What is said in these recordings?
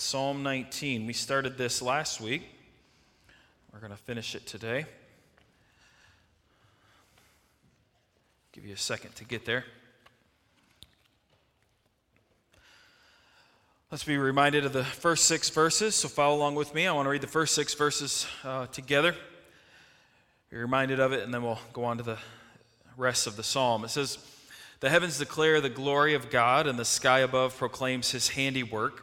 Psalm 19. We started this last week. We're going to finish it today. Give you a second to get there. Let's be reminded of the first six verses, so follow along with me. I want to read the first six verses together. Be reminded of it, and then we'll go on to the rest of the psalm. It says, "The heavens declare the glory of God, and the sky above proclaims his handiwork.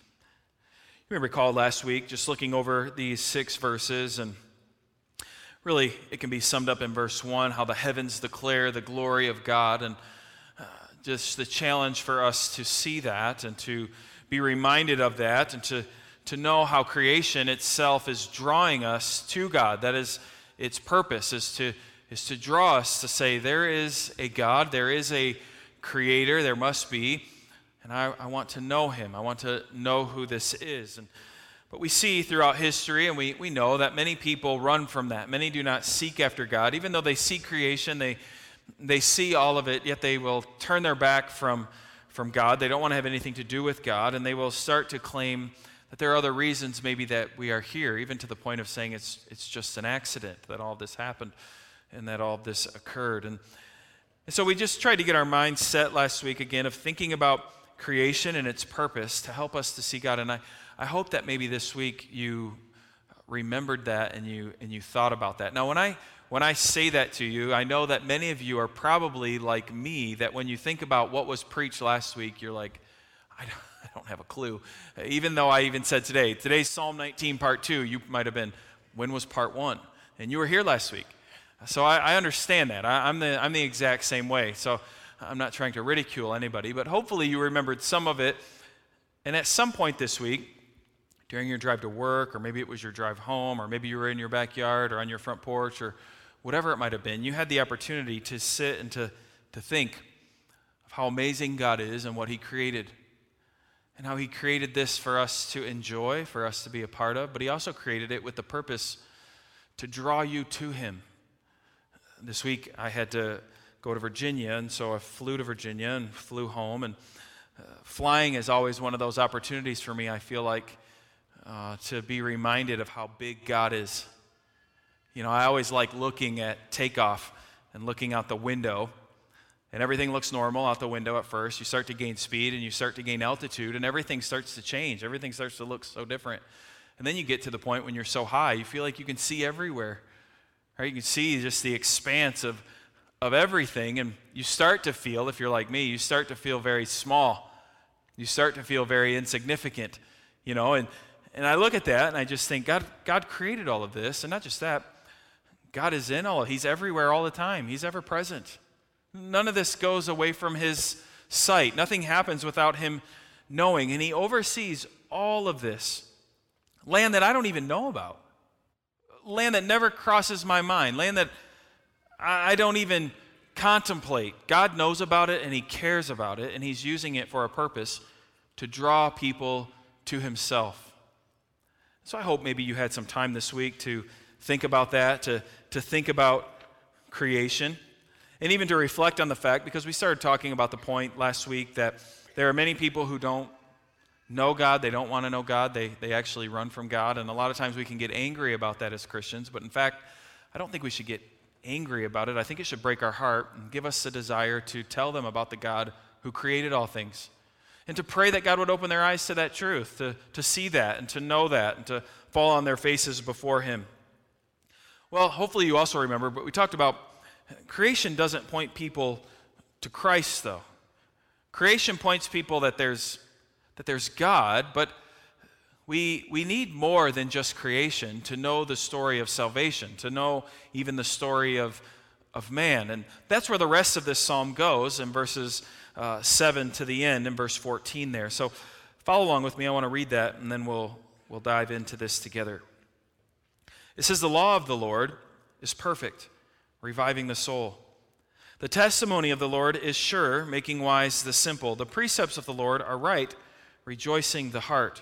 You may recall last week just looking over these six verses, and really it can be summed up in verse 1, how the heavens declare the glory of God, and just the challenge for us to see that and to be reminded of that and to know how creation itself is drawing us to God. That is its purpose, is to draw us to say, there is a God, there is a creator, there must be, and I want to know him. I want to know who this is. But we see throughout history, and we know that many people run from that. Many do not seek after God. Even though they see creation, they see all of it, yet they will turn their back from God. They don't want to have anything to do with God, and they will start to claim that there are other reasons maybe that we are here, even to the point of saying it's just an accident that all this happened and that all this occurred. And so we just tried to get our minds set last week again of thinking about creation and its purpose to help us to see God. And I hope that maybe this week you remembered that and you thought about that. Now, when I say that to you, I know that many of you are probably like me, that when you think about what was preached last week, you're like, I don't have a clue. Even though I even said today's Psalm 19 part 2, you might have been, when was part 1? And you were here last week. So I understand that. I'm the exact same way. So I'm not trying to ridicule anybody, but hopefully you remembered some of it. And at some point this week, during your drive to work, or maybe it was your drive home, or maybe you were in your backyard or on your front porch or whatever it might have been, you had the opportunity to sit and to think of how amazing God is and what he created, and how he created this for us to enjoy, for us to be a part of, but he also created it with the purpose to draw you to him. This week I had to go to Virginia, and so I flew to Virginia and flew home, and flying is always one of those opportunities for me, I feel like, to be reminded of how big God is. You know, I always like looking at takeoff and looking out the window, and everything looks normal out the window at first. You start to gain speed, and you start to gain altitude, and everything starts to change. Everything starts to look so different. And then you get to the point when you're so high, you feel like you can see everywhere. Right? You can see just the expanse of everything, and you start to feel, if you're like me, you start to feel very small. You start to feel very insignificant, you know, and I look at that, and I just think, God created all of this, and not just that, God is in all of it. He's everywhere all the time. He's ever present. None of this goes away from his sight. Nothing happens without him knowing, and he oversees all of this. Land that I don't even know about. Land that never crosses my mind. Land that I don't even contemplate. God knows about it, and he cares about it, and he's using it for a purpose to draw people to himself. So I hope maybe you had some time this week to think about that, to think about creation, and even to reflect on the fact, because we started talking about the point last week that there are many people who don't know God, they don't want to know God, they actually run from God, and a lot of times we can get angry about that as Christians, but in fact, I don't think we should get angry about it. I think it should break our heart and give us a desire to tell them about the God who created all things, and to pray that God would open their eyes to that truth, to see that and to know that and to fall on their faces before him. Well, hopefully you also remember, but we talked about creation doesn't point people to Christ, though. Creation points people that there's God, but we need more than just creation to know the story of salvation, to know even the story of man. And that's where the rest of this psalm goes in verses 7 to the end, in verse 14 there. So Follow along with me. I want to read that, and then we'll dive into this together. It says, "The law of the Lord is perfect, reviving the soul. The testimony of the Lord is sure, making wise the simple. The precepts of the Lord are right, rejoicing the heart.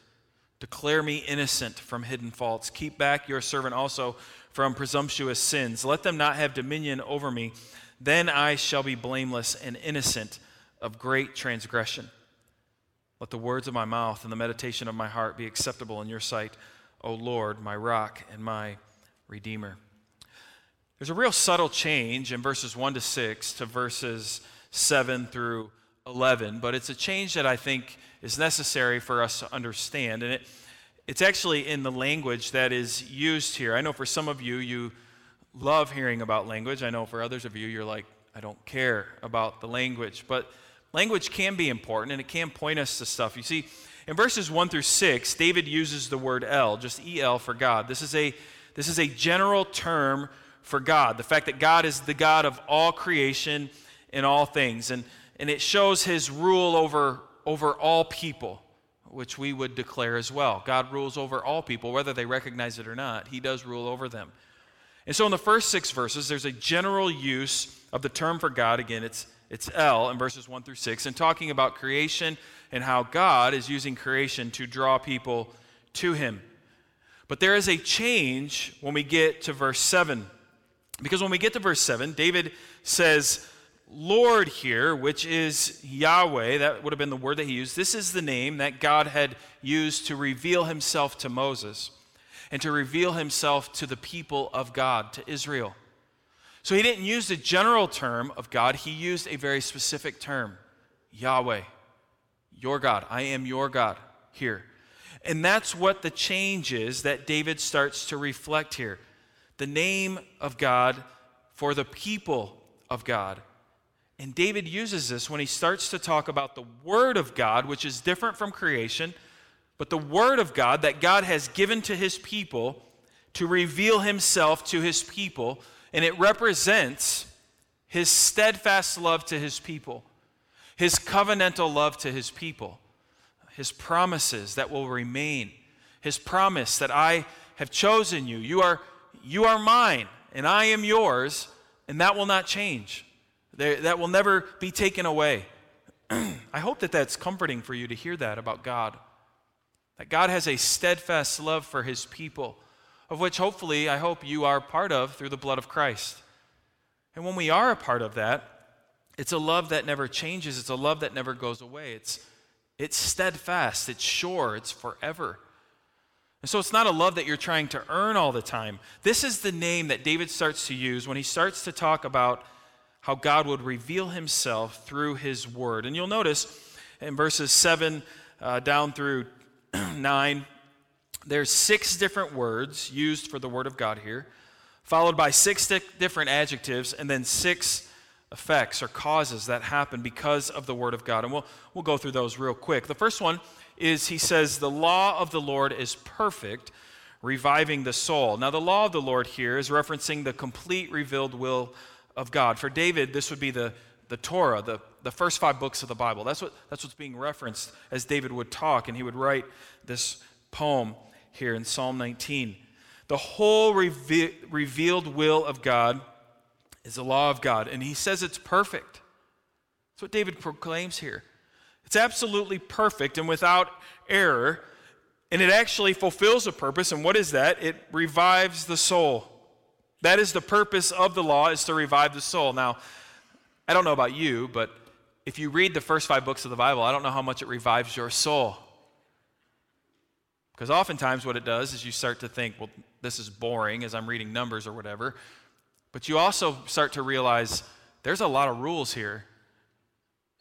Declare me innocent from hidden faults. Keep back your servant also from presumptuous sins. Let them not have dominion over me. Then I shall be blameless and innocent of great transgression. Let the words of my mouth and the meditation of my heart be acceptable in your sight, O Lord, my rock and my redeemer." There's a real subtle change in verses 1 to 6 to verses 7 through 11, but it's a change that I think is necessary for us to understand. And it's actually in the language that is used here. I know for some of you, you love hearing about language. I know for others of you, you're like, I don't care about the language. But language can be important, and it can point us to stuff. You see, in verses 1 through 6, David uses the word El, just E-L for God. This is a general term for God, the fact that God is the God of all creation and all things. And it shows his rule over all people, which we would declare as well. God rules over all people, whether they recognize it or not. He does rule over them. And so in the first 6 verses, there's a general use of the term for God. Again, it's El in verses 1 through 6, and talking about creation and how God is using creation to draw people to him. But there is a change when we get to verse 7. Because when we get to verse 7, David says, Lord here, which is Yahweh, that would have been the word that he used. This is the name that God had used to reveal himself to Moses and to reveal himself to the people of God, to Israel. So he didn't use the general term of God. He used a very specific term, Yahweh, your God. I am your God here. And that's what the change is that David starts to reflect here. The name of God for the people of God. And David uses this when he starts to talk about the Word of God, which is different from creation, but the Word of God that God has given to his people to reveal himself to his people. And it represents his steadfast love to his people, his covenantal love to his people, his promises that will remain, his promise that I have chosen you. You are mine, and I am yours, and that will not change. That will never be taken away. I hope that that's comforting for you to hear that about God, that God has a steadfast love for his people, of which hopefully I hope you are part of through the blood of Christ. And when we are a part of that, it's a love that never changes. It's a love that never goes away. It's steadfast. It's sure. It's forever. And so it's not a love that you're trying to earn all the time. This is the name that David starts to use when he starts to talk about how God would reveal himself through his word. And you'll notice in verses 7 down through 9, there's 6 different words used for the word of God here, followed by 6 different adjectives, and then 6 effects or causes that happen because of the word of God. And we'll go through those real quick. The first one is, he says, the law of the Lord is perfect, reviving the soul. Now, the law of the Lord here is referencing the complete revealed will of God. For David, this would be the Torah, the first 5 books of the Bible. That's what's being referenced as David would talk, and he would write this poem here in Psalm 19. The whole revealed will of God is the law of God, and he says it's perfect. That's what David proclaims here. It's absolutely perfect and without error, and it actually fulfills a purpose. And what is that? It revives the soul. That is the purpose of the law, is to revive the soul. Now, I don't know about you, but if you read the first 5 books of the Bible, I don't know how much it revives your soul. Because oftentimes what it does is you start to think, well, this is boring as I'm reading Numbers or whatever. But you also start to realize there's a lot of rules here,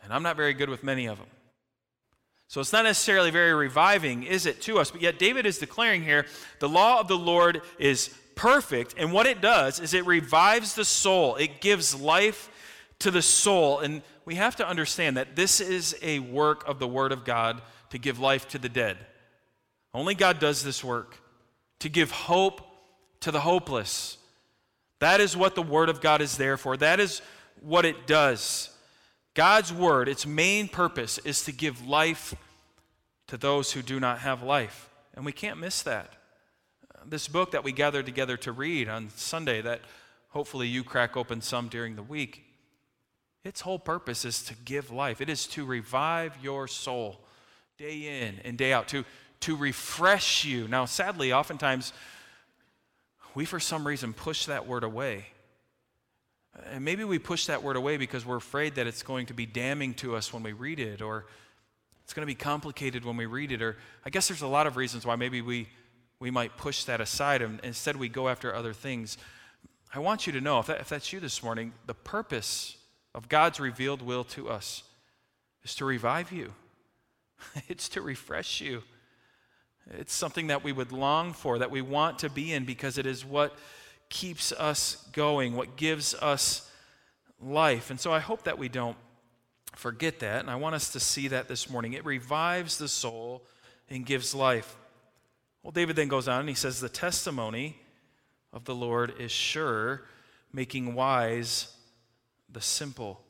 and I'm not very good with many of them. So it's not necessarily very reviving, is it, to us? But yet David is declaring here, the law of the Lord is perfect, and what it does is it revives the soul. It gives life to the soul, and we have to understand that this is a work of the Word of God to give life to the dead. Only God does this work, to give hope to the hopeless. That is what the Word of God is there for. That is what it does. God's word, its main purpose is to give life to those who do not have life. And we can't miss that. This book that we gathered together to read on Sunday, that hopefully you crack open some during the week, its whole purpose is to give life. It is to revive your soul day in and day out, to refresh you. Now, sadly, oftentimes, we for some reason push that word away. And maybe we push that word away because we're afraid that it's going to be damning to us when we read it, or it's going to be complicated when we read it, or I guess there's a lot of reasons why maybe we might push that aside, and instead we go after other things. I want you to know, if that's you this morning, the purpose of God's revealed will to us is to revive you. It's to refresh you. It's something that we would long for, that we want to be in, because it is what keeps us going, what gives us life. And so I hope that we don't forget that, and I want us to see that this morning. It revives the soul and gives life. Well, David then goes on and he says, the testimony of the Lord is sure, making wise the simple.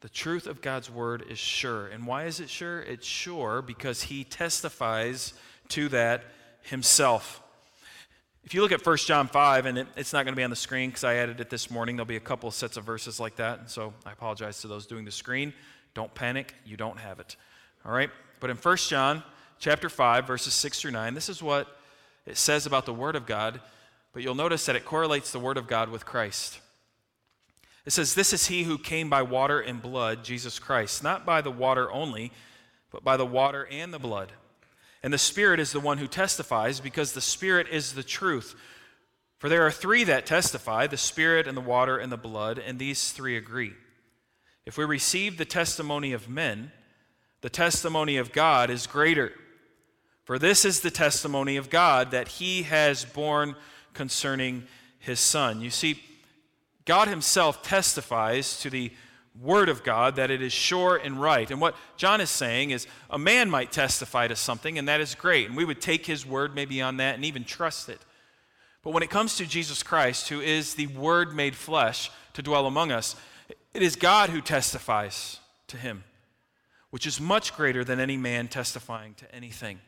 The truth of God's word is sure. And why is it sure? It's sure because he testifies to that himself. If you look at 1 John 5, and it's not going to be on the screen because I added it this morning. There'll be a couple of sets of verses like that, and so I apologize to those doing the screen. Don't panic. You don't have it. All right? But in 1 John chapter 5, verses 6 through 9, this is what it says about the Word of God, but you'll notice that it correlates the Word of God with Christ. It says, this is he who came by water and blood, Jesus Christ, not by the water only, but by the water and the blood. And the Spirit is the one who testifies, because the Spirit is the truth. For there are three that testify, the Spirit and the water and the blood, and these three agree. If we receive the testimony of men, the testimony of God is greater. For this is the testimony of God, that he has borne concerning his Son. You see, God himself testifies to the Word of God that it is sure and right. And what John is saying is a man might testify to something, and that is great, and we would take his word maybe on that and even trust it. But when it comes to Jesus Christ, who is the Word made flesh to dwell among us, it is God who testifies to him, which is much greater than any man testifying to anything.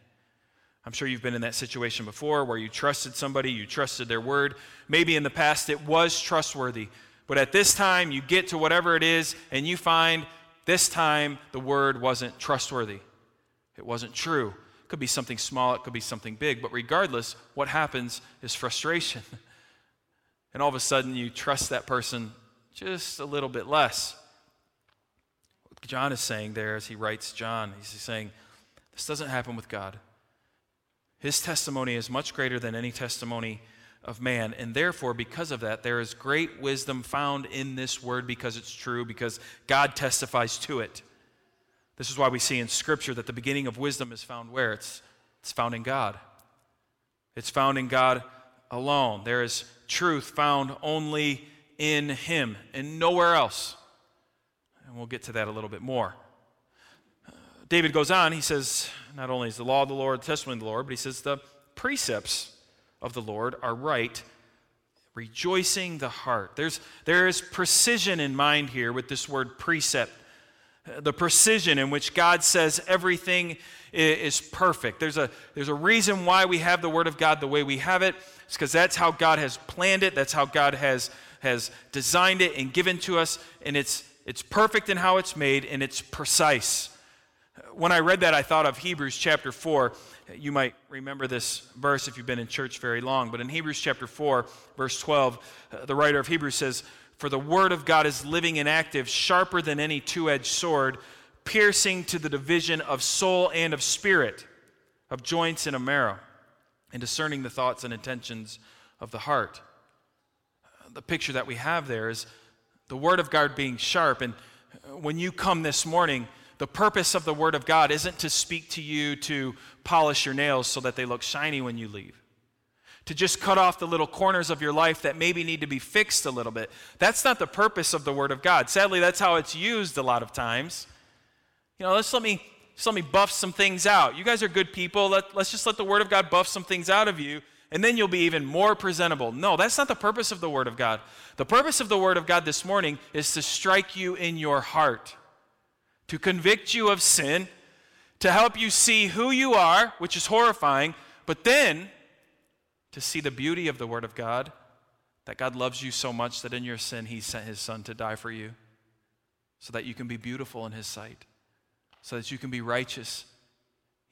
I'm sure you've been in that situation before where you trusted somebody, you trusted their word. Maybe in the past it was trustworthy, but at this time, you get to whatever it is, and you find this time the word wasn't trustworthy. It wasn't true. It could be something small, it could be something big, but regardless, what happens is frustration. And all of a sudden, you trust that person just a little bit less. What John is saying there as he writes John, he's saying, this doesn't happen with God. His testimony is much greater than any testimony of man, and therefore, because of that, there is great wisdom found in this word, because it's true, because God testifies to it. This is why we see in Scripture that the beginning of wisdom is found where? It's found in God. It's found in God alone. There is truth found only in him and nowhere else. And we'll get to that a little bit more. David goes on, he says, not only is the law of the Lord, the testimony of the Lord, but he says the precepts of the Lord are right, rejoicing the heart. There is precision in mind here with this word precept, the precision in which God says everything is perfect. There's a reason why we have the Word of God the way we have it. It's because that's how God has planned it. That's how God has designed it and given to us. And it's perfect in how it's made, and it's precise. When I read that, I thought of Hebrews chapter 4. You might remember this verse if you've been in church very long, but in Hebrews chapter 4, verse 12, the writer of Hebrews says, for the word of God is living and active, sharper than any two-edged sword, piercing to the division of soul and of spirit, of joints and of marrow, and discerning the thoughts and intentions of the heart. The picture that we have there is the word of God being sharp, and when you come this morning, The purpose of the Word of God isn't to speak to you to polish your nails so that they look shiny when you leave, to just cut off the little corners of your life that maybe need to be fixed a little bit. That's not the purpose of the Word of God. Sadly, that's how it's used a lot of times. You know, let me buff some things out. You guys are good people. Let's just let the Word of God buff some things out of you, and then you'll be even more presentable. No, that's not the purpose of the Word of God. The purpose of the Word of God this morning is to strike you in your heart, to convict you of sin, to help you see who you are, which is horrifying, but then to see the beauty of the Word of God, that God loves you so much that in your sin He sent His Son to die for you so that you can be beautiful in His sight, so that you can be righteous.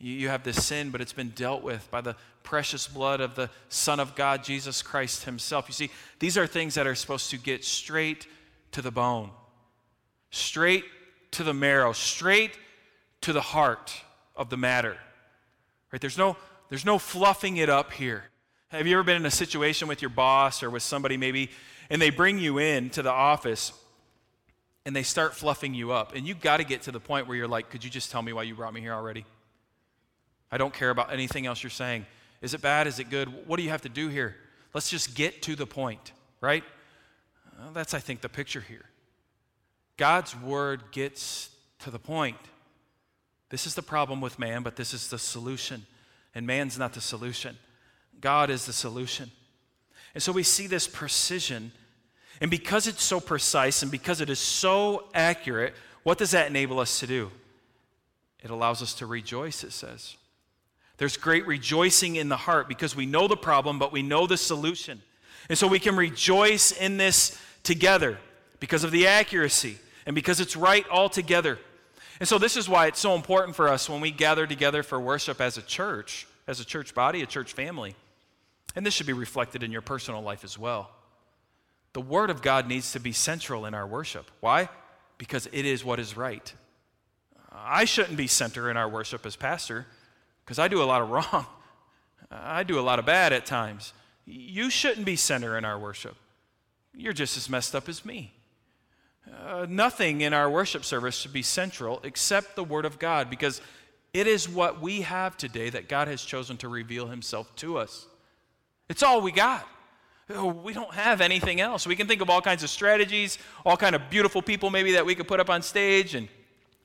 You have this sin, but it's been dealt with by the precious blood of the Son of God, Jesus Christ Himself. You see, these are things that are supposed to get straight to the bone, straight to the marrow, straight to the heart of the matter. Right? There's no fluffing it up here. Have you ever been in a situation with your boss or with somebody maybe, and they bring you in to the office and they start fluffing you up, and you've got to get to the point where you're like, could you just tell me why you brought me here already? I don't care about anything else you're saying. Is it bad? Is it good? What do you have to do here? Let's just get to the point, right? Well, that's, I think, the picture here. God's word gets to the point. This is the problem with man, but this is the solution. And man's not the solution. God is the solution. And so we see this precision. And because it's so precise and because it is so accurate, what does that enable us to do? It allows us to rejoice, it says. There's great rejoicing in the heart because we know the problem, but we know the solution. And so we can rejoice in this together because of the accuracy and because it's right altogether. And so this is why it's so important for us when we gather together for worship as a church body, a church family. And this should be reflected in your personal life as well. The Word of God needs to be central in our worship. Why? Because it is what is right. I shouldn't be center in our worship as pastor, because I do a lot of wrong. I do a lot of bad at times. You shouldn't be center in our worship. You're just as messed up as me. Nothing in our worship service should be central except the Word of God, because it is what we have today that God has chosen to reveal Himself to us. It's all we got. We don't have anything else. We can think of all kinds of strategies, all kinds of beautiful people maybe that we could put up on stage, and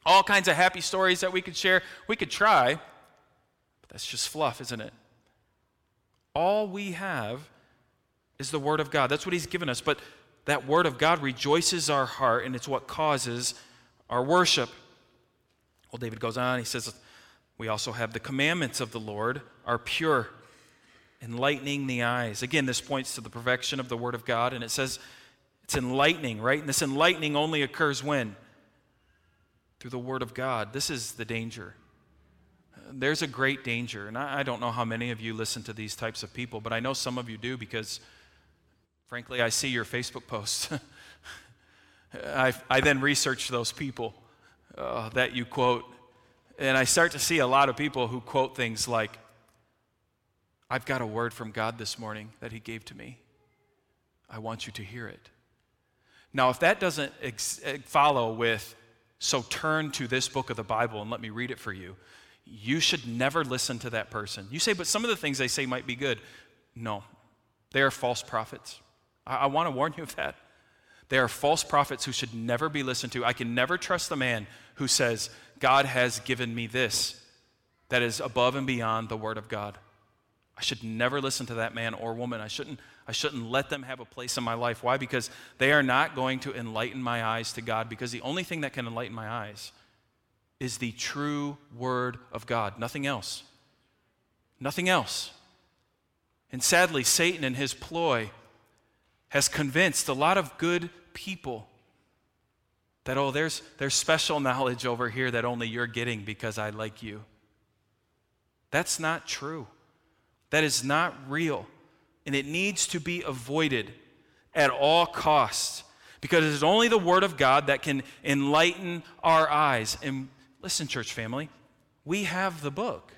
all kinds of happy stories that we could share. We could try. That's just fluff, isn't it? All we have is the Word of God. That's what He's given us. But that Word of God rejoices our heart, and it's what causes our worship. Well, David goes on. He says, we also have the commandments of the Lord are pure, enlightening the eyes. Again, this points to the perfection of the Word of God, and it says it's enlightening, right? And this enlightening only occurs when? Through the Word of God. This is the danger. There's a great danger, and I don't know how many of you listen to these types of people, but I know some of you do because, frankly, I see your Facebook posts. I then research those people that you quote, and I start to see a lot of people who quote things like, I've got a word from God this morning that He gave to me. I want you to hear it. Now, if that doesn't follow with, so turn to this book of the Bible and let me read it for you, you should never listen to that person. You say, but some of the things they say might be good. No, they are false prophets. I want to warn you of that. They are false prophets who should never be listened to. I can never trust the man who says, God has given me this that is above and beyond the Word of God. I should never listen to that man or woman. I shouldn't let them have a place in my life. Why? Because they are not going to enlighten my eyes to God, because the only thing that can enlighten my eyes is the true Word of God. Nothing else. Nothing else. And sadly, Satan in his ploy has convinced a lot of good people that, oh, there's special knowledge over here that only you're getting because I like you. That's not true. That is not real. And it needs to be avoided at all costs, because it is only the Word of God that can enlighten our eyes. And listen, church family, we have the book.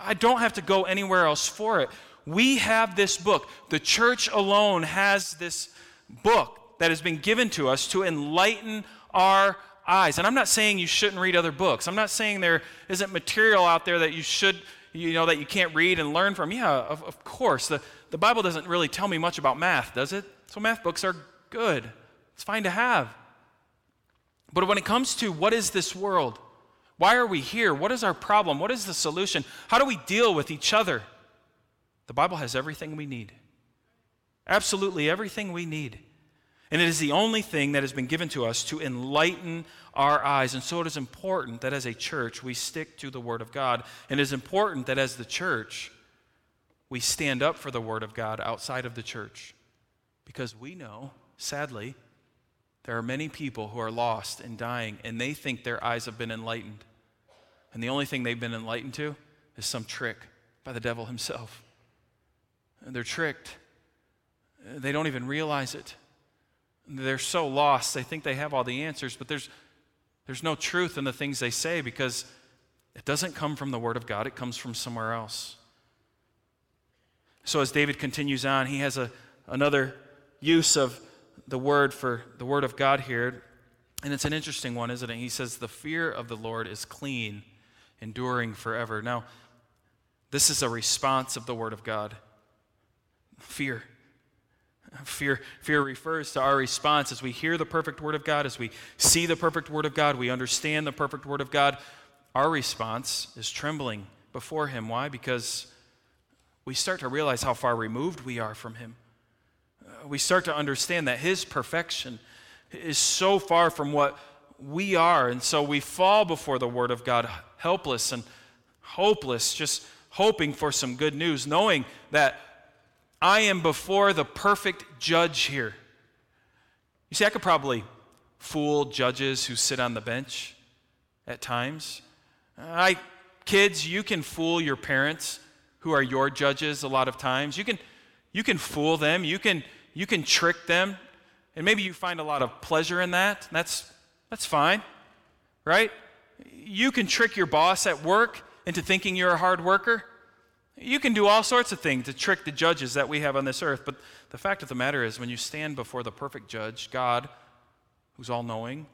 I don't have to go anywhere else for it. We have this book. The church alone has this book that has been given to us to enlighten our eyes. And I'm not saying you shouldn't read other books. I'm not saying there isn't material out there that you should, that you can't read and learn from. Yeah, of course. The Bible doesn't really tell me much about math, does it? So math books are good. It's fine to have. But when it comes to what is this world? Why are we here? What is our problem? What is the solution? How do we deal with each other? The Bible has everything we need. Absolutely everything we need. And it is the only thing that has been given to us to enlighten our eyes. And so it is important that as a church, we stick to the Word of God. And it is important that as the church, we stand up for the Word of God outside of the church. Because we know, sadly, there are many people who are lost and dying, and they think their eyes have been enlightened. And the only thing they've been enlightened to is some trick by the devil himself. And they're tricked. They don't even realize it. They're so lost. They think they have all the answers, but there's no truth in the things they say because it doesn't come from the Word of God. It comes from somewhere else. So as David continues on, he has another use of the word for the Word of God here, and it's an interesting one, isn't it? He says, the fear of the Lord is clean, enduring forever. Now, this is a response of the Word of God. Fear refers to our response as we hear the perfect Word of God, as we see the perfect Word of God, we understand the perfect Word of God. Our response is trembling before Him. Why? Because we start to realize how far removed we are from Him. We start to understand that His perfection is so far from what we are, and so we fall before the Word of God helpless and hopeless, just hoping for some good news, knowing that I am before the perfect judge here. You see, I could probably fool judges who sit on the bench at times. Kids, you can fool your parents who are your judges a lot of times. You can fool them. You can trick them. And maybe you find a lot of pleasure in that. That's fine, right? You can trick your boss at work into thinking you're a hard worker. You can do all sorts of things to trick the judges that we have on this earth. But the fact of the matter is, when you stand before the perfect judge, God, who's all-knowing,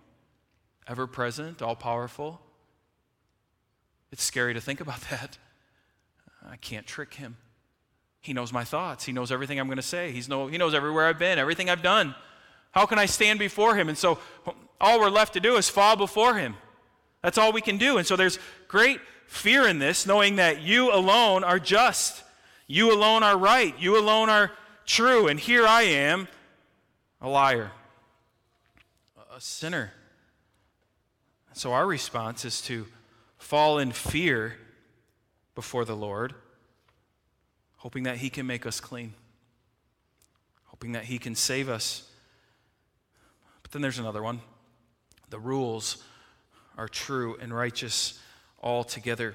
ever-present, all-powerful, it's scary to think about that. I can't trick Him. He knows my thoughts. He knows everything I'm going to say. He knows everywhere I've been, everything I've done. How can I stand before Him? And so all we're left to do is fall before Him. That's all we can do. And so there's great fear in this, knowing that You alone are just. You alone are right. You alone are true. And here I am, a liar, a sinner. So our response is to fall in fear before the Lord, hoping that He can make us clean, hoping that He can save us. But then there's another one. The rules are true and righteous altogether.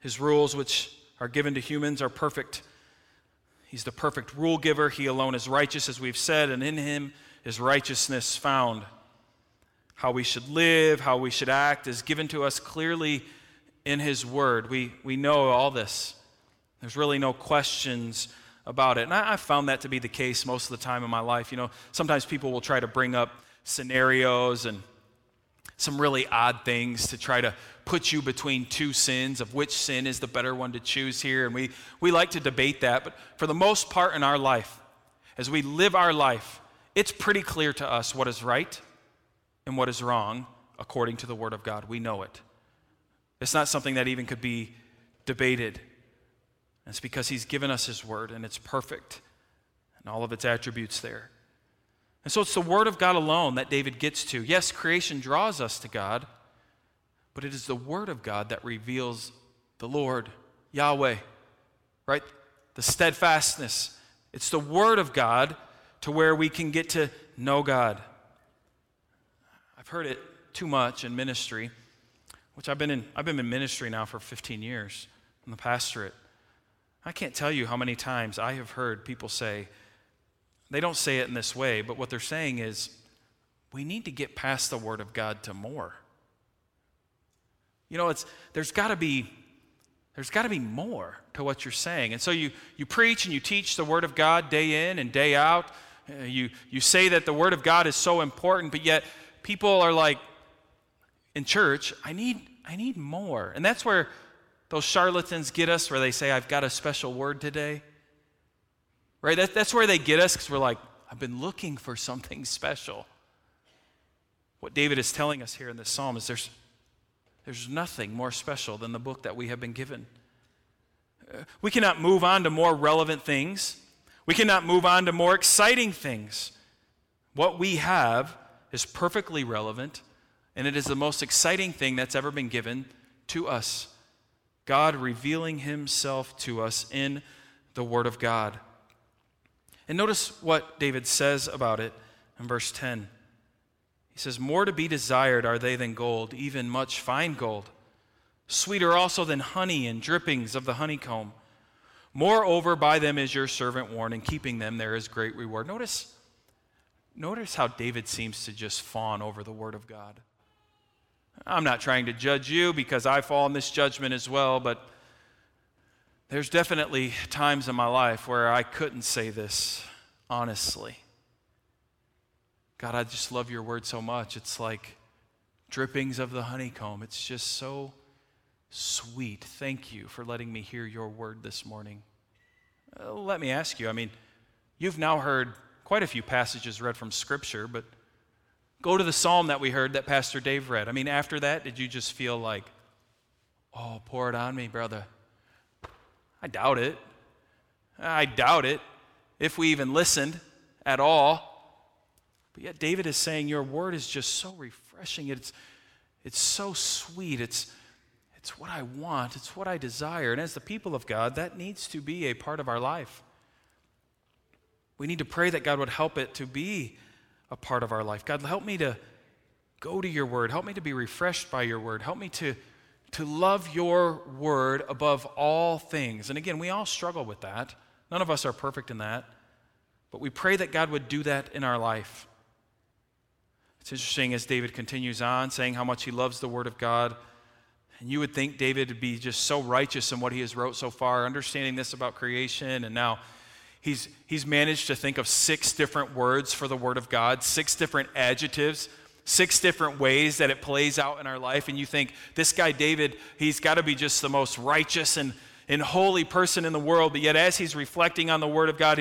His rules, which are given to humans, are perfect. He's the perfect rule giver. He alone is righteous, as we've said, and in Him is righteousness found. How we should live, how we should act is given to us clearly in His Word. We know all this. There's really no questions about it. And I found that to be the case most of the time in my life. Sometimes people will try to bring up scenarios and some really odd things to try to put you between two sins of which sin is the better one to choose here. And we like to debate that. But for the most part in our life, as we live our life, it's pretty clear to us what is right and what is wrong according to the Word of God. We know it. It's not something that even could be debated. It's because He's given us His Word, and it's perfect, and all of its attributes there. And so it's the Word of God alone that David gets to. Yes, creation draws us to God, but it is the Word of God that reveals the Lord, Yahweh, right? The steadfastness. It's the Word of God to where we can get to know God. I've heard it too much in ministry, which I've been in ministry now for 15 years in the pastorate. I can't tell you how many times I have heard people say, they don't say it in this way, but what they're saying is, we need to get past the Word of God to more. There's got to be more to what you're saying. And so you preach and you teach the Word of God day in and day out. You say that the Word of God is so important, but yet people are like, in church, I need more. And that's where those charlatans get us, where they say, I've got a special word today. Right? That's where they get us, because we're like, I've been looking for something special. What David is telling us here in this psalm is there's nothing more special than the book that we have been given. We cannot move on to more relevant things. We cannot move on to more exciting things. What we have is perfectly relevant, and it is the most exciting thing that's ever been given to us. God revealing himself to us in the Word of God. And notice what David says about it in verse 10. He says, more to be desired are they than gold, even much fine gold. Sweeter also than honey and drippings of the honeycomb. Moreover, by them is your servant warned, and keeping them there is great reward. Notice how David seems to just fawn over the Word of God. I'm not trying to judge you, because I fall in this judgment as well, but there's definitely times in my life where I couldn't say this honestly. God, I just love your word so much. It's like drippings of the honeycomb. It's just so sweet. Thank you for letting me hear your word this morning. Let me ask you, you've now heard quite a few passages read from Scripture, but go to the psalm that we heard that Pastor Dave read. After that, did you just feel like, oh, pour it on me, brother? I doubt it, if we even listened at all. But yet David is saying your word is just so refreshing. It's so sweet. It's what I want. It's what I desire. And as the people of God, that needs to be a part of our life. We need to pray that God would help it to be a part of our life. God, help me to go to your word. Help me to be refreshed by your word. Help me to love your word above all things. And again, we all struggle with that. None of us are perfect in that. But we pray that God would do that in our life. It's interesting as David continues on, saying how much he loves the word of God. And you would think David would be just so righteous in what he has wrote so far, understanding this about creation, and now he's managed to think of 6 different words for the Word of God, 6 different adjectives, 6 different ways that it plays out in our life. And you think, this guy David, he's got to be just the most righteous and holy person in the world. But yet as he's reflecting on the Word of God,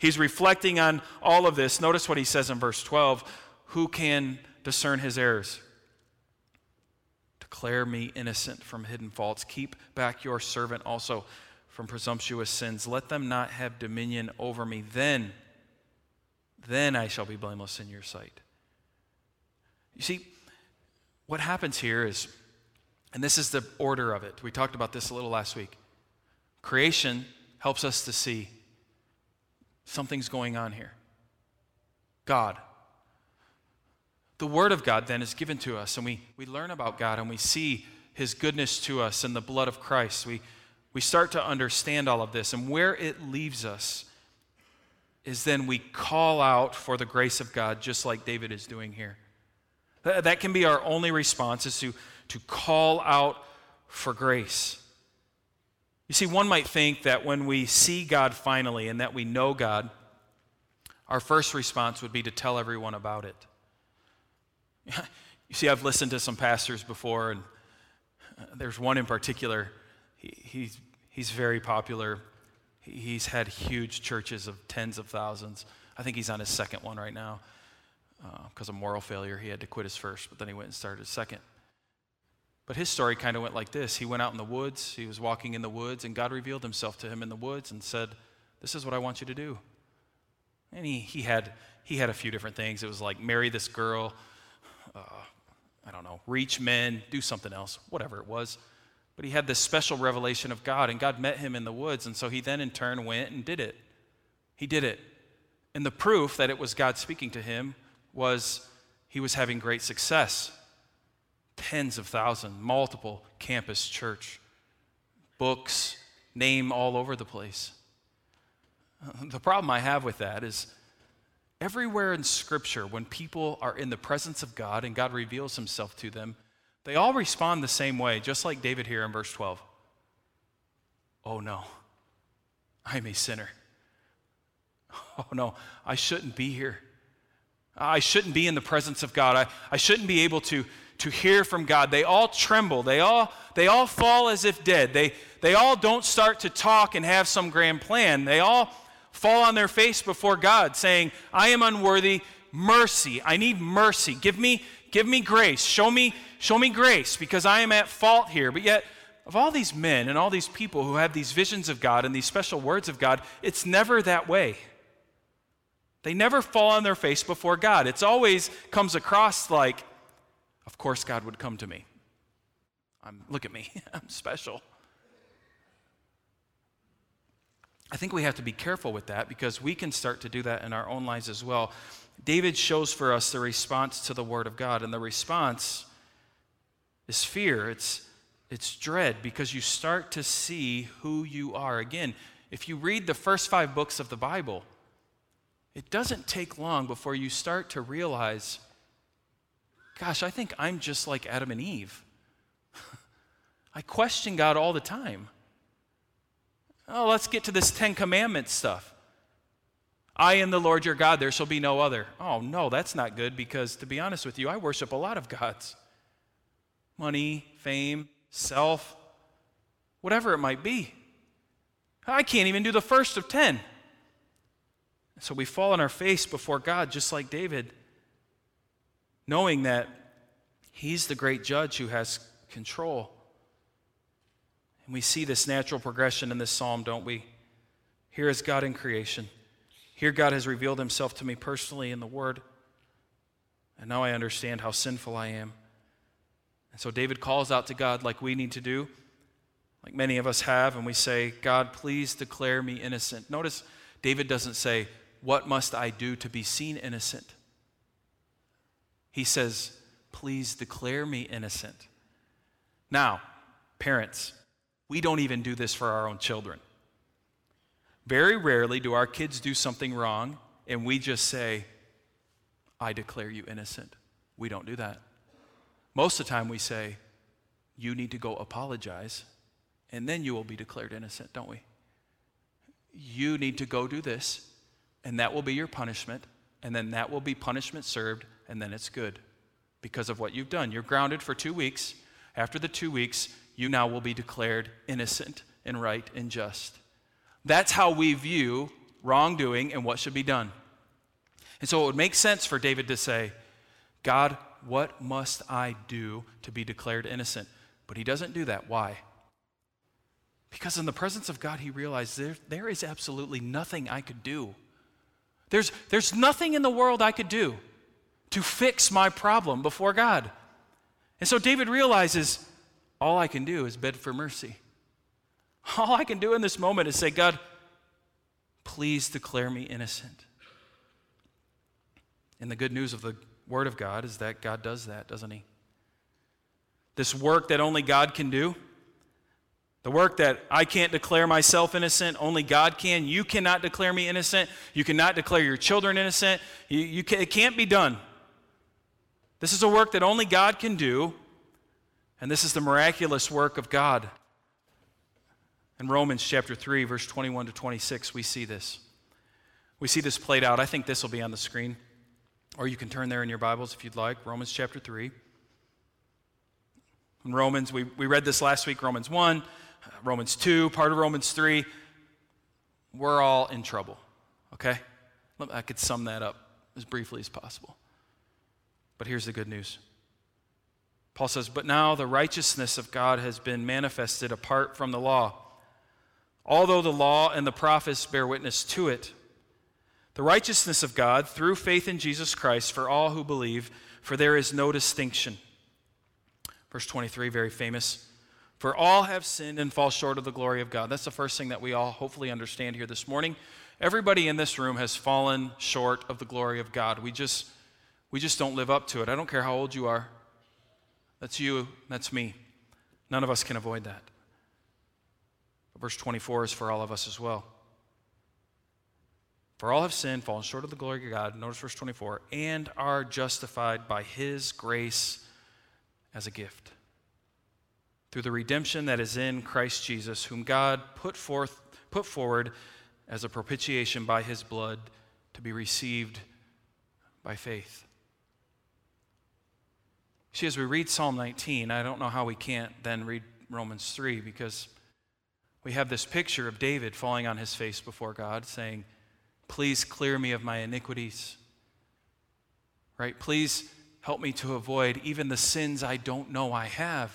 he's reflecting on all of this. Notice what he says in verse 12, who can discern his errors? Declare me innocent from hidden faults. Keep back your servant also from presumptuous sins. Let them not have dominion over me. Then I shall be blameless in your sight. You see, what happens here is, and this is the order of it. We talked about this a little last week. Creation helps us to see something's going on here. God. The Word of God then is given to us, and we learn about God, and we see His goodness to us in the blood of Christ. We start to understand all of this, and where it leaves us is then we call out for the grace of God, just like David is doing here. That can be our only response, is to call out for grace. You see, one might think that when we see God finally and that we know God, our first response would be to tell everyone about it. You see, I've listened to some pastors before, and there's one in particular. He's very popular. He's had huge churches of tens of thousands. I think he's on his second one right now. Because of moral failure, he had to quit his first, but then he went and started his second. But his story kind of went like this. He went out in the woods. He was walking in the woods, and God revealed himself to him in the woods and said, this is what I want you to do. And he had a few different things. It was like, marry this girl, reach men, do something else, whatever it was. But he had this special revelation of God, and God met him in the woods, and so he then in turn went and did it. He did it. And the proof that it was God speaking to him was he was having great success. Tens of thousands, multiple campus church, books, name all over the place. The problem I have with that is everywhere in Scripture, when people are in the presence of God and God reveals himself to them, they all respond the same way, just like David here in verse 12. Oh no, I'm a sinner. Oh no, I shouldn't be here. I shouldn't be in the presence of God. I shouldn't be able to hear from God. They all tremble. They all fall as if dead. They all don't start to talk and have some grand plan. They all fall on their face before God saying, I am unworthy. Mercy. I need mercy. Give me grace. Show me grace, because I am at fault here. But yet, of all these men and all these people who have these visions of God and these special words of God, it's never that way. They never fall on their face before God. It's always comes across like, of course God would come to me. Look at me. I'm special. I think we have to be careful with that, because we can start to do that in our own lives as well. David shows for us the response to the word of God, and the response is fear. It's dread, because you start to see who you are. Again, if you read the first 5 books of the Bible, it doesn't take long before you start to realize, gosh, I think I'm just like Adam and Eve. I question God all the time. Oh, let's get to this 10 Commandments stuff. I am the Lord your God, there shall be no other. Oh no, that's not good, because to be honest with you, I worship a lot of gods. Money, fame, self, whatever it might be. I can't even do the first of 10. So we fall on our face before God, just like David, knowing that he's the great judge who has control. And we see this natural progression in this psalm, don't we? Here is God in creation. Here God has revealed himself to me personally in the word. And now I understand how sinful I am. And so David calls out to God like we need to do, like many of us have, and we say, God, please declare me innocent. Notice David doesn't say, what must I do to be seen innocent? He says, please declare me innocent. Now, parents, we don't even do this for our own children. Very rarely do our kids do something wrong and we just say, I declare you innocent. We don't do that. Most of the time we say, you need to go apologize and then you will be declared innocent, don't we? You need to go do this and that will be your punishment, and then that will be punishment served, and then it's good because of what you've done. You're grounded for 2 weeks. After the 2 weeks, you now will be declared innocent and right and just. That's how we view wrongdoing and what should be done. And so it would make sense for David to say, God, what must I do to be declared innocent? But he doesn't do that. Why? Because in the presence of God, he realized there is absolutely nothing I could do. There's nothing in the world I could do to fix my problem before God. And so David realizes, all I can do is beg for mercy. All I can do in this moment is say, God, please declare me innocent. And the good news of the Word of God is that God does that, doesn't he? This work that only God can do, the work that I can't declare myself innocent, only God can. You cannot declare me innocent. You cannot declare your children innocent. It can't be done. This is a work that only God can do, and this is the miraculous work of God. In Romans chapter 3, verse 21 to 26, we see this. We see this played out. I think this will be on the screen, or you can turn there in your Bibles if you'd like. Romans chapter 3. In Romans, we read this last week, Romans 1, Romans 2, part of Romans 3. We're all in trouble, okay? I could sum that up as briefly as possible. But here's the good news. Paul says, but now the righteousness of God has been manifested apart from the law, although the law and the prophets bear witness to it. The righteousness of God through faith in Jesus Christ for all who believe, for there is no distinction. Verse 23, very famous. For all have sinned and fall short of the glory of God. That's the first thing that we all hopefully understand here this morning. Everybody in this room has fallen short of the glory of God. We just don't live up to it. I don't care how old you are. That's you, that's me. None of us can avoid that. Verse 24 is for all of us as well. For all have sinned, fallen short of the glory of God, notice verse 24, and are justified by his grace as a gift through the redemption that is in Christ Jesus, whom God put forward as a propitiation by his blood to be received by faith. See, as we read Psalm 19, I don't know how we can't then read Romans 3, because we have this picture of David falling on his face before God saying, please clear me of my iniquities, right? Please help me to avoid even the sins I don't know I have.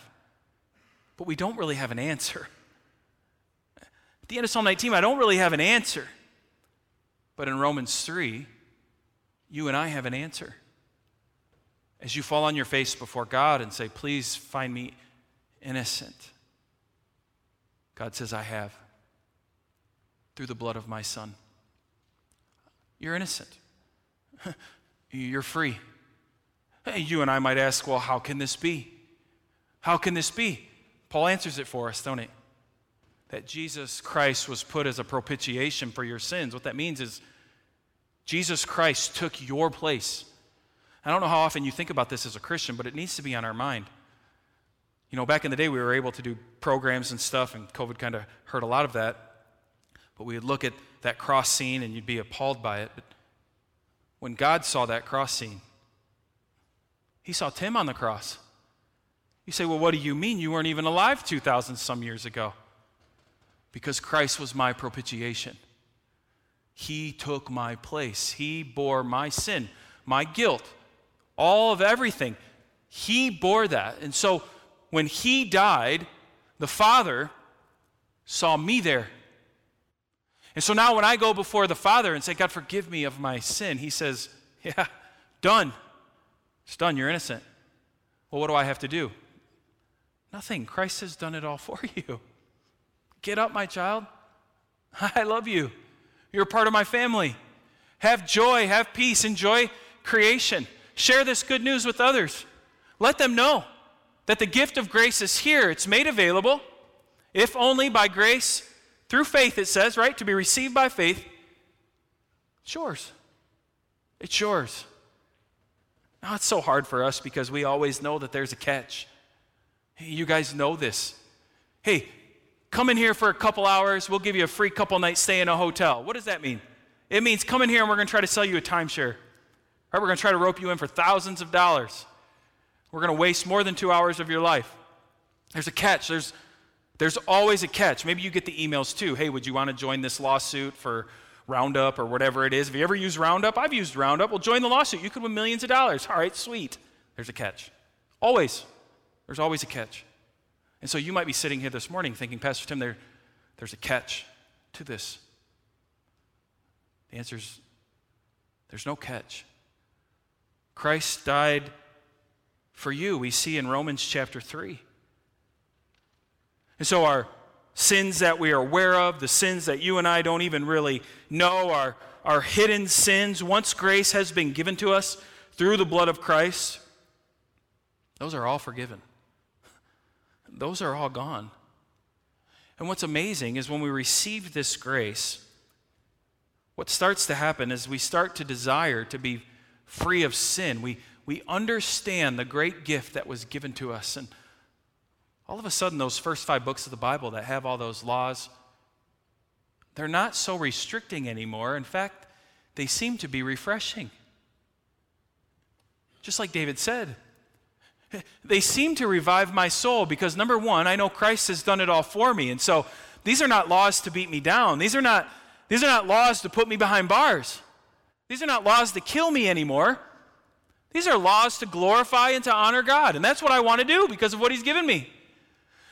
But we don't really have an answer. At the end of Psalm 19, I don't really have an answer. But in Romans 3, you and I have an answer. As you fall on your face before God and say, please find me innocent, God says, I have, through the blood of my Son. You're innocent. You're free. Hey, you and I might ask, well, how can this be? How can this be? Paul answers it for us, don't he? That Jesus Christ was put as a propitiation for your sins. What that means is Jesus Christ took your place. I don't know how often you think about this as a Christian, but it needs to be on our mind. You know, back in the day, we were able to do programs and stuff, and COVID kind of hurt a lot of that. But we would look at that cross scene, and you'd be appalled by it. But when God saw that cross scene, he saw Tim on the cross. You say, well, what do you mean? You weren't even alive 2,000 some years ago. Because Christ was my propitiation. He took my place. He bore my sin, my guilt, all of everything. He bore that. And so when he died, the Father saw me there. And so now when I go before the Father and say, God, forgive me of my sin, he says, yeah, done. It's done. You're innocent. Well, what do I have to do? Nothing. Christ has done it all for you. Get up, my child. I love you. You're a part of my family. Have joy, have peace, enjoy creation. Share this good news with others. Let them know that the gift of grace is here. It's made available, if only by grace, through faith, it says, right? To be received by faith. It's yours. It's yours. Now, it's so hard for us because we always know that there's a catch. Hey, you guys know this. Hey, come in here for a couple hours. We'll give you a free couple night stay in a hotel. What does that mean? It means come in here and we're going to try to sell you a timeshare. Right? We're going to try to rope you in for thousands of dollars. We're going to waste more than 2 hours of your life. There's a catch. There's always a catch. Maybe you get the emails too. Hey, would you want to join this lawsuit for Roundup or whatever it is? Have you ever used Roundup? I've used Roundup. Well, join the lawsuit. You could win millions of dollars. All right, sweet. There's a catch. Always. There's always a catch. And so you might be sitting here this morning thinking, Pastor Tim, there's a catch to this. The answer is, there's no catch. Christ died for you, we see in Romans chapter 3. And so our sins that we are aware of, the sins that you and I don't even really know, our hidden sins, once grace has been given to us through the blood of Christ, those are all forgiven. Those are all gone. And what's amazing is when we receive this grace, what starts to happen is we start to desire to be free of sin. We understand the great gift that was given to us. And all of a sudden, those first 5 books of the Bible that have all those laws, they're not so restricting anymore. In fact, they seem to be refreshing. Just like David said, they seem to revive my soul because, number one, I know Christ has done it all for me. And so these are not laws to beat me down. These are not laws to put me behind bars. These are not laws to kill me anymore. These are laws to glorify and to honor God. And that's what I want to do because of what he's given me.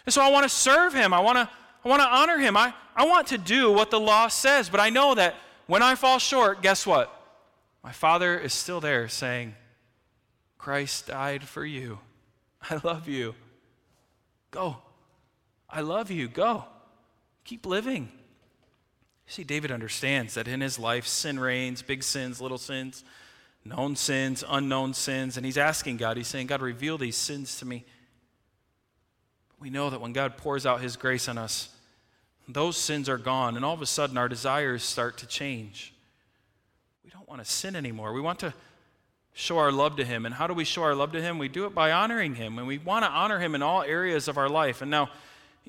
And so I want to serve him. I want to honor him. I want to do what the law says. But I know that when I fall short, guess what? My Father is still there saying, Christ died for you. I love you. Go. I love you. Go. Keep living. See, David understands that in his life, sin reigns, big sins, little sins, known sins, unknown sins, and he's asking God, he's saying, God, reveal these sins to me. But we know that when God pours out his grace on us, those sins are gone, and all of a sudden our desires start to change. We don't want to sin anymore. We want to show our love to him, and how do we show our love to him? We do it by honoring him, and we want to honor him in all areas of our life. And now,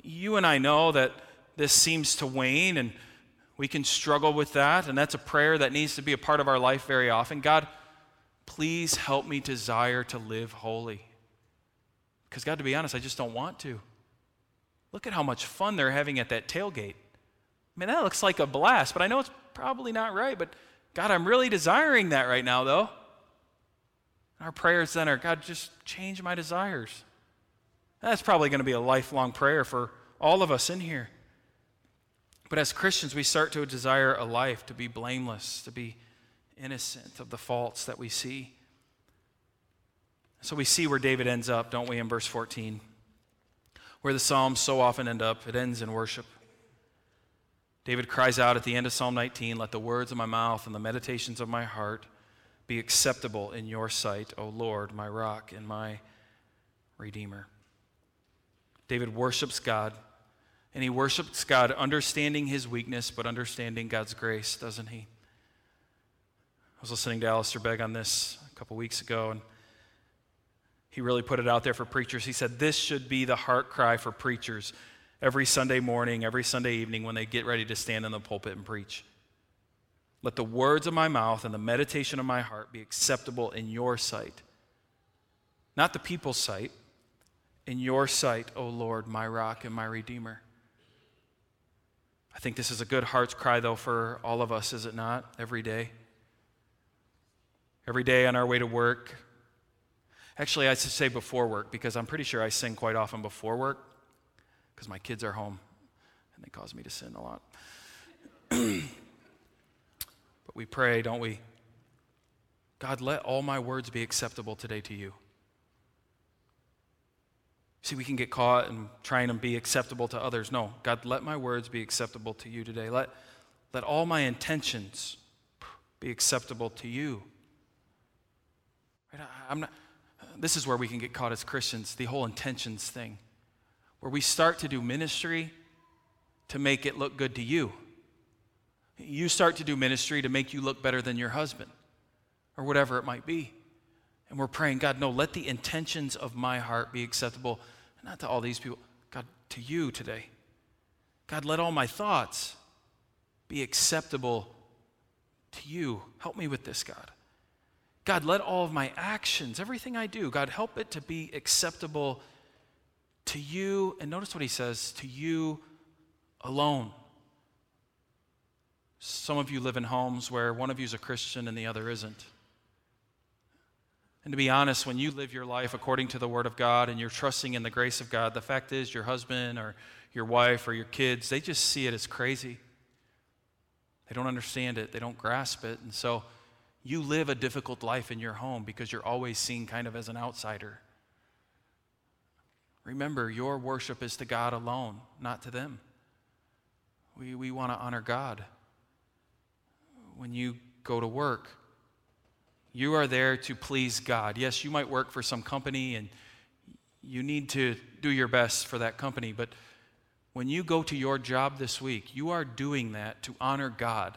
you and I know that this seems to wane, and we can struggle with that, and that's a prayer that needs to be a part of our life very often. God, Please help me desire to live holy. Because God, to be honest, I just don't want to. Look at how much fun they're having at that tailgate. I mean, that looks like a blast, but I know it's probably not right. But God, I'm really desiring that right now, though. Our prayers then are, God, just change my desires. That's probably going to be a lifelong prayer for all of us in here. But as Christians, we start to desire a life to be blameless, to be innocent of the faults that we see. So we see where David ends up, don't we, in verse 14, where the Psalms so often end up. It ends in worship. David cries out at the end of Psalm 19, "Let the words of my mouth and the meditations of my heart be acceptable in your sight, O Lord, my rock and my redeemer." David worships God, and he worships God understanding his weakness, but understanding God's grace, doesn't he? I was listening to Alistair Begg on this a couple weeks ago, and he really put it out there for preachers. He said, this should be the heart cry for preachers every Sunday morning, every Sunday evening when they get ready to stand in the pulpit and preach. Let the words of my mouth and the meditation of my heart be acceptable in your sight. Not the people's sight. In your sight, O Lord, my rock and my redeemer. I think this is a good heart's cry, though, for all of us, is it not? Every day. Every day on our way to work. Actually, I should say before work, because I'm pretty sure I sin quite often before work, because my kids are home, and they cause me to sin a lot. But we pray, don't we? God, let all my words be acceptable today to you. See, we can get caught in trying to be acceptable to others. No, God, let my words be acceptable to you today. Let all my intentions be acceptable to you. Right? This is where we can get caught as Christians, the whole intentions thing, where we start to do ministry to make it look good to you. You start to do ministry to make you look better than your husband or whatever it might be. And we're praying, God, no, let the intentions of my heart be acceptable, not to all these people, God, to you today. God, let all my thoughts be acceptable to you. Help me with this, God. God, let all of my actions, everything I do, God, help it to be acceptable to you. And notice what he says, to you alone. Some of you live in homes where one of you is a Christian and the other isn't. And to be honest, when you live your life according to the Word of God and you're trusting in the grace of God, the fact is your husband or your wife or your kids, they just see it as crazy. They don't understand it. They don't grasp it. And so you live a difficult life in your home because you're always seen kind of as an outsider. Remember, your worship is to God alone, not to them. We want to honor God. When you go to work, you are there to please God. Yes, you might work for some company and you need to do your best for that company, but when you go to your job this week, you are doing that to honor God,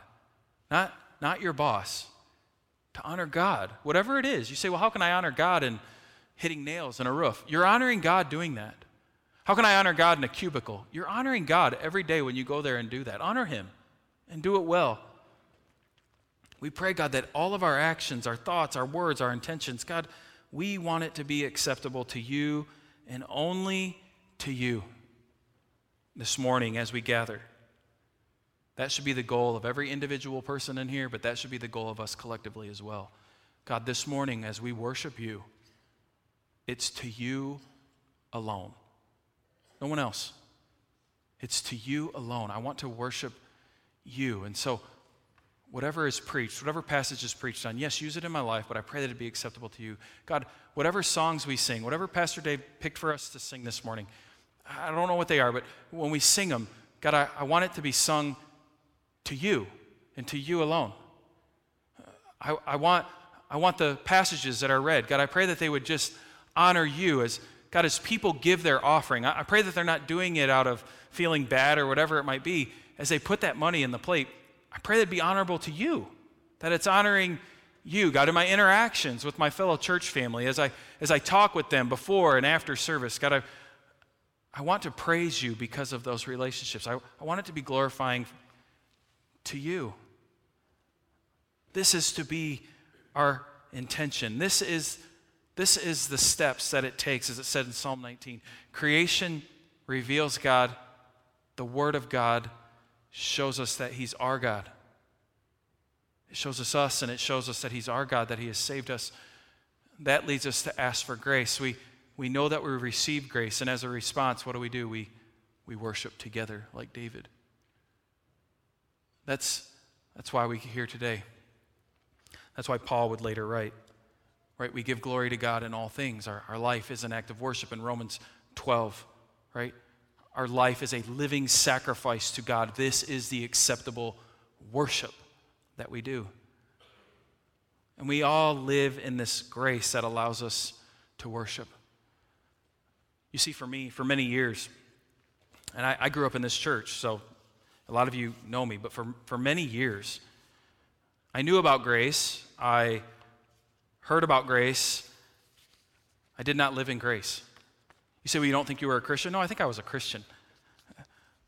not your boss. To honor God, whatever it is. You say, well, how can I honor God in hitting nails in a roof? You're honoring God doing that. How can I honor God in a cubicle? You're honoring God every day when you go there and do that. Honor Him and do it well. We pray, God, that all of our actions, our thoughts, our words, our intentions, God, we want it to be acceptable to you and only to you this morning as we gather. That should be the goal of every individual person in here, but that should be the goal of us collectively as well. God, this morning as we worship you, it's to you alone. No one else. It's to you alone. I want to worship you. And so whatever is preached, whatever passage is preached on, yes, use it in my life, but I pray that it be acceptable to you. God, whatever songs we sing, whatever Pastor Dave picked for us to sing this morning, I don't know what they are, but when we sing them, God, I want it to be sung to you and to you alone. I want the passages that are read. God, I pray that they would just honor you as, God, as people give their offering. I pray that they're not doing it out of feeling bad or whatever it might be. As they put that money in the plate, I pray that it be honorable to you, that it's honoring you. God, in my interactions with my fellow church family, as I talk with them before and after service, God, I want to praise you because of those relationships. I want it to be glorifying to you. This is to be our intention. This is the steps that it takes, as it said in Psalm 19. Creation reveals God. The Word of God shows us that He's our God. It shows us, and it shows us that He's our God, that He has saved us. That leads us to ask for grace. We know that we receive grace, and as a response, what do? We worship together like David. That's why we're here today. That's why Paul would later write, right? We give glory to God in all things. Our life is an act of worship in Romans 12, right? Our life is a living sacrifice to God. This is the acceptable worship that we do. And we all live in this grace that allows us to worship. You see, for me, for many years, and I grew up in this church, so a lot of you know me, but for many years, I knew about grace, I heard about grace, I did not live in grace. You say, well, you don't think you were a Christian? No, I think I was a Christian.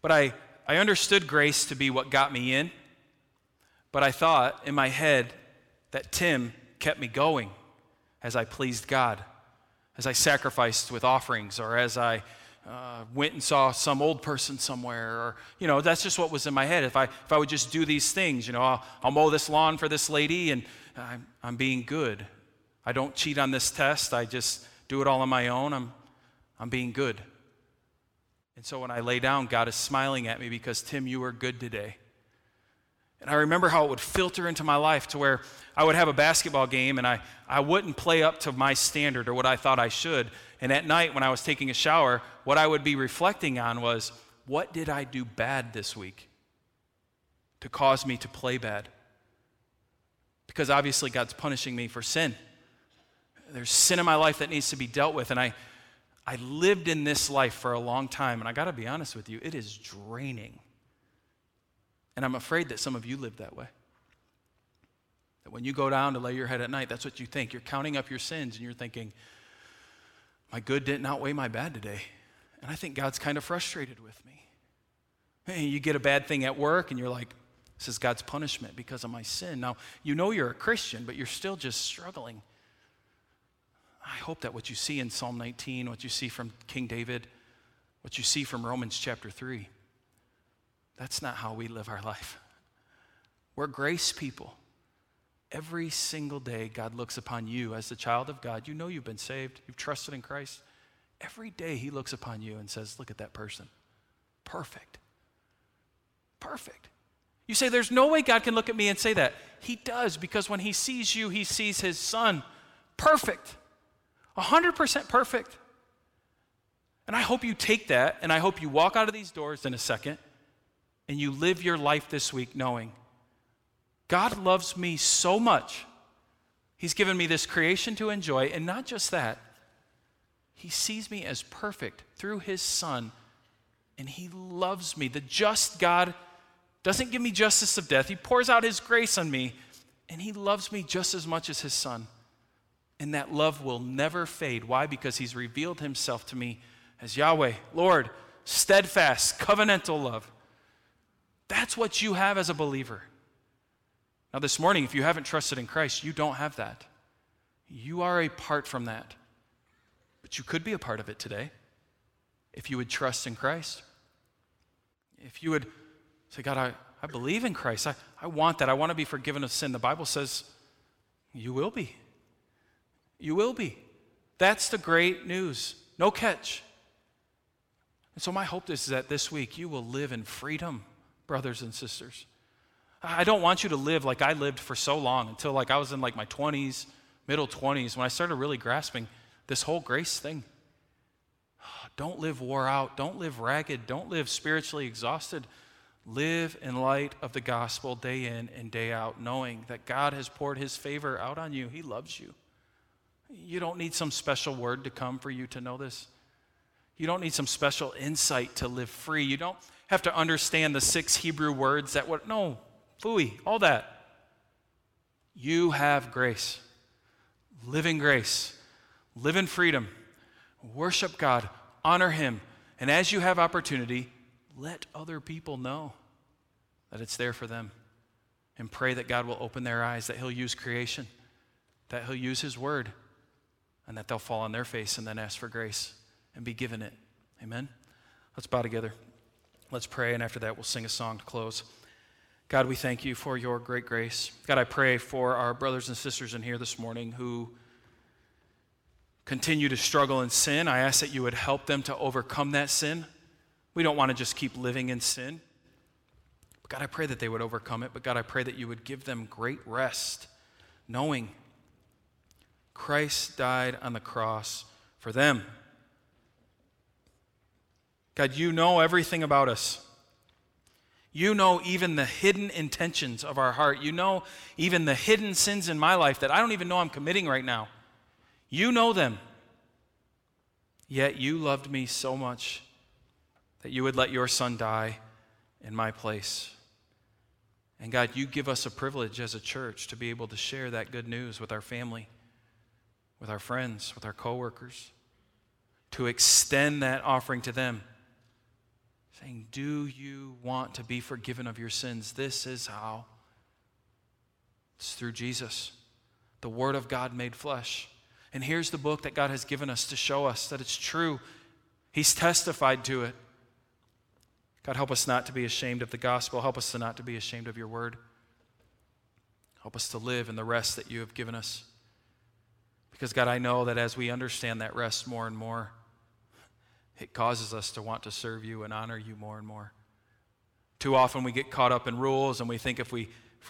But I understood grace to be what got me in, but I thought in my head that Tim kept me going as I pleased God, as I sacrificed with offerings, or as I went and saw some old person somewhere, or, you know, that's just what was in my head. If I would just do these things, you know, I'll mow this lawn for this lady, and I'm being good. I don't cheat on this test. I just do it all on my own. I'm being good. And so when I lay down, God is smiling at me because, Tim, you were good today. And I remember how it would filter into my life to where I would have a basketball game and I wouldn't play up to my standard or what I thought I should. And at night when I was taking a shower, what I would be reflecting on was, what did I do bad this week to cause me to play bad? Because obviously God's punishing me for sin. There's sin in my life that needs to be dealt with. And I lived in this life for a long time. And I got to be honest with you, it is draining. And I'm afraid that some of you live that way. That when you go down to lay your head at night, that's what you think. You're counting up your sins and you're thinking, my good didn't outweigh my bad today. And I think God's kind of frustrated with me. Hey, you get a bad thing at work and you're like, this is God's punishment because of my sin. Now, you know you're a Christian, but you're still just struggling. I hope that what you see in Psalm 19, what you see from King David, what you see from Romans chapter 3, that's not how we live our life. We're grace people. Every single day, God looks upon you as the child of God. You know you've been saved. You've trusted in Christ. Every day, He looks upon you and says, look at that person. Perfect. Perfect. You say, there's no way God can look at me and say that. He does, because when He sees you, He sees His Son. Perfect. 100% perfect. And I hope you take that, and I hope you walk out of these doors in a second, and you live your life this week knowing God loves me so much. He's given me this creation to enjoy. And not just that, He sees me as perfect through His Son. And He loves me. The just God doesn't give me justice of death. He pours out His grace on me. And He loves me just as much as His Son. And that love will never fade. Why? Because He's revealed Himself to me as Yahweh, Lord, steadfast, covenantal love. That's what you have as a believer. Now this morning, if you haven't trusted in Christ, you don't have that. You are apart from that. But you could be a part of it today if you would trust in Christ. If you would say, God, I believe in Christ. I want that. I want to be forgiven of sin. The Bible says you will be. You will be. That's the great news. No catch. And so my hope is that this week you will live in freedom. Brothers and sisters, I don't want you to live like I lived for so long until I was in my 20s, middle 20s, when I started really grasping this whole grace thing. Don't live wore out. Don't live ragged. Don't live spiritually exhausted. Live in light of the gospel day in and day out, knowing that God has poured His favor out on you. He loves you. You don't need some special word to come for you to know this. You don't need some special insight to live free. You don't have to understand the 6 Hebrew words that would, no, phooey, all that. You have grace. Live in grace. Live in freedom. Worship God. Honor Him. And as you have opportunity, let other people know that it's there for them. And pray that God will open their eyes, that He'll use creation that he'll use his word and that they'll fall on their face and then ask for grace and be given it. Amen? Let's bow together. Let's pray, and after that we'll sing a song to close. God, we thank you for your great grace. God, I pray for our brothers and sisters in here this morning who continue to struggle in sin. I ask that you would help them to overcome that sin. We don't want to just keep living in sin. But God, I pray that they would overcome it. But God, I pray that you would give them great rest, knowing Christ died on the cross for them. God, you know everything about us. You know even the hidden intentions of our heart. You know even the hidden sins in my life that I don't even know I'm committing right now. You know them. Yet you loved me so much that you would let your son die in my place. And God, you give us a privilege as a church to be able to share that good news with our family, with our friends, with our coworkers, to extend that offering to them. Saying, do you want to be forgiven of your sins? This is how. It's through Jesus, the Word of God made flesh. And here's the book that God has given us to show us that it's true. He's testified to it. God, help us not to be ashamed of the gospel. Help us to not to be ashamed of your word. Help us to live in the rest that you have given us. Because, God, I know that as we understand that rest more and more, it causes us to want to serve you and honor you more and more. Too often we get caught up in rules, and we think if we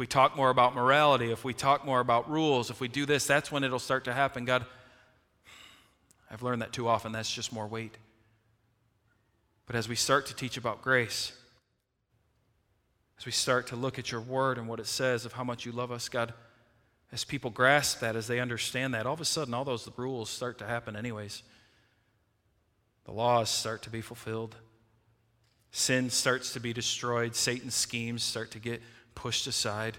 talk more about morality, if we talk more about rules, if we do this, that's when it'll start to happen. God, I've learned that too often. That's just more weight. But as we start to teach about grace, as we start to look at your word and what it says of how much you love us, God, as people grasp that, as they understand that, all of a sudden all those rules start to happen anyways. The laws start to be fulfilled. Sin starts to be destroyed. Satan's schemes start to get pushed aside.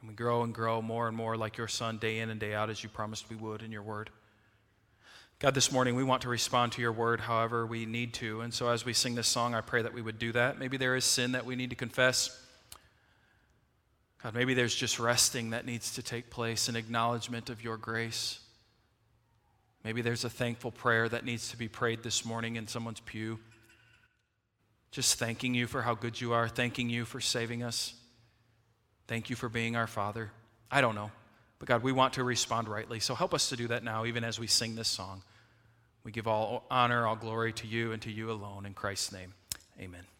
And we grow and grow more and more like your son day in and day out as you promised we would in your word. God, this morning we want to respond to your word however we need to. And so as we sing this song, I pray that we would do that. Maybe there is sin that we need to confess. God, maybe there's just resting that needs to take place in acknowledgement of your grace. Maybe there's a thankful prayer that needs to be prayed this morning in someone's pew. Just thanking you for how good you are, thanking you for saving us. Thank you for being our Father. I don't know, but God, we want to respond rightly. So help us to do that now, even as we sing this song. We give all honor, all glory to you and to you alone. In Christ's name, amen.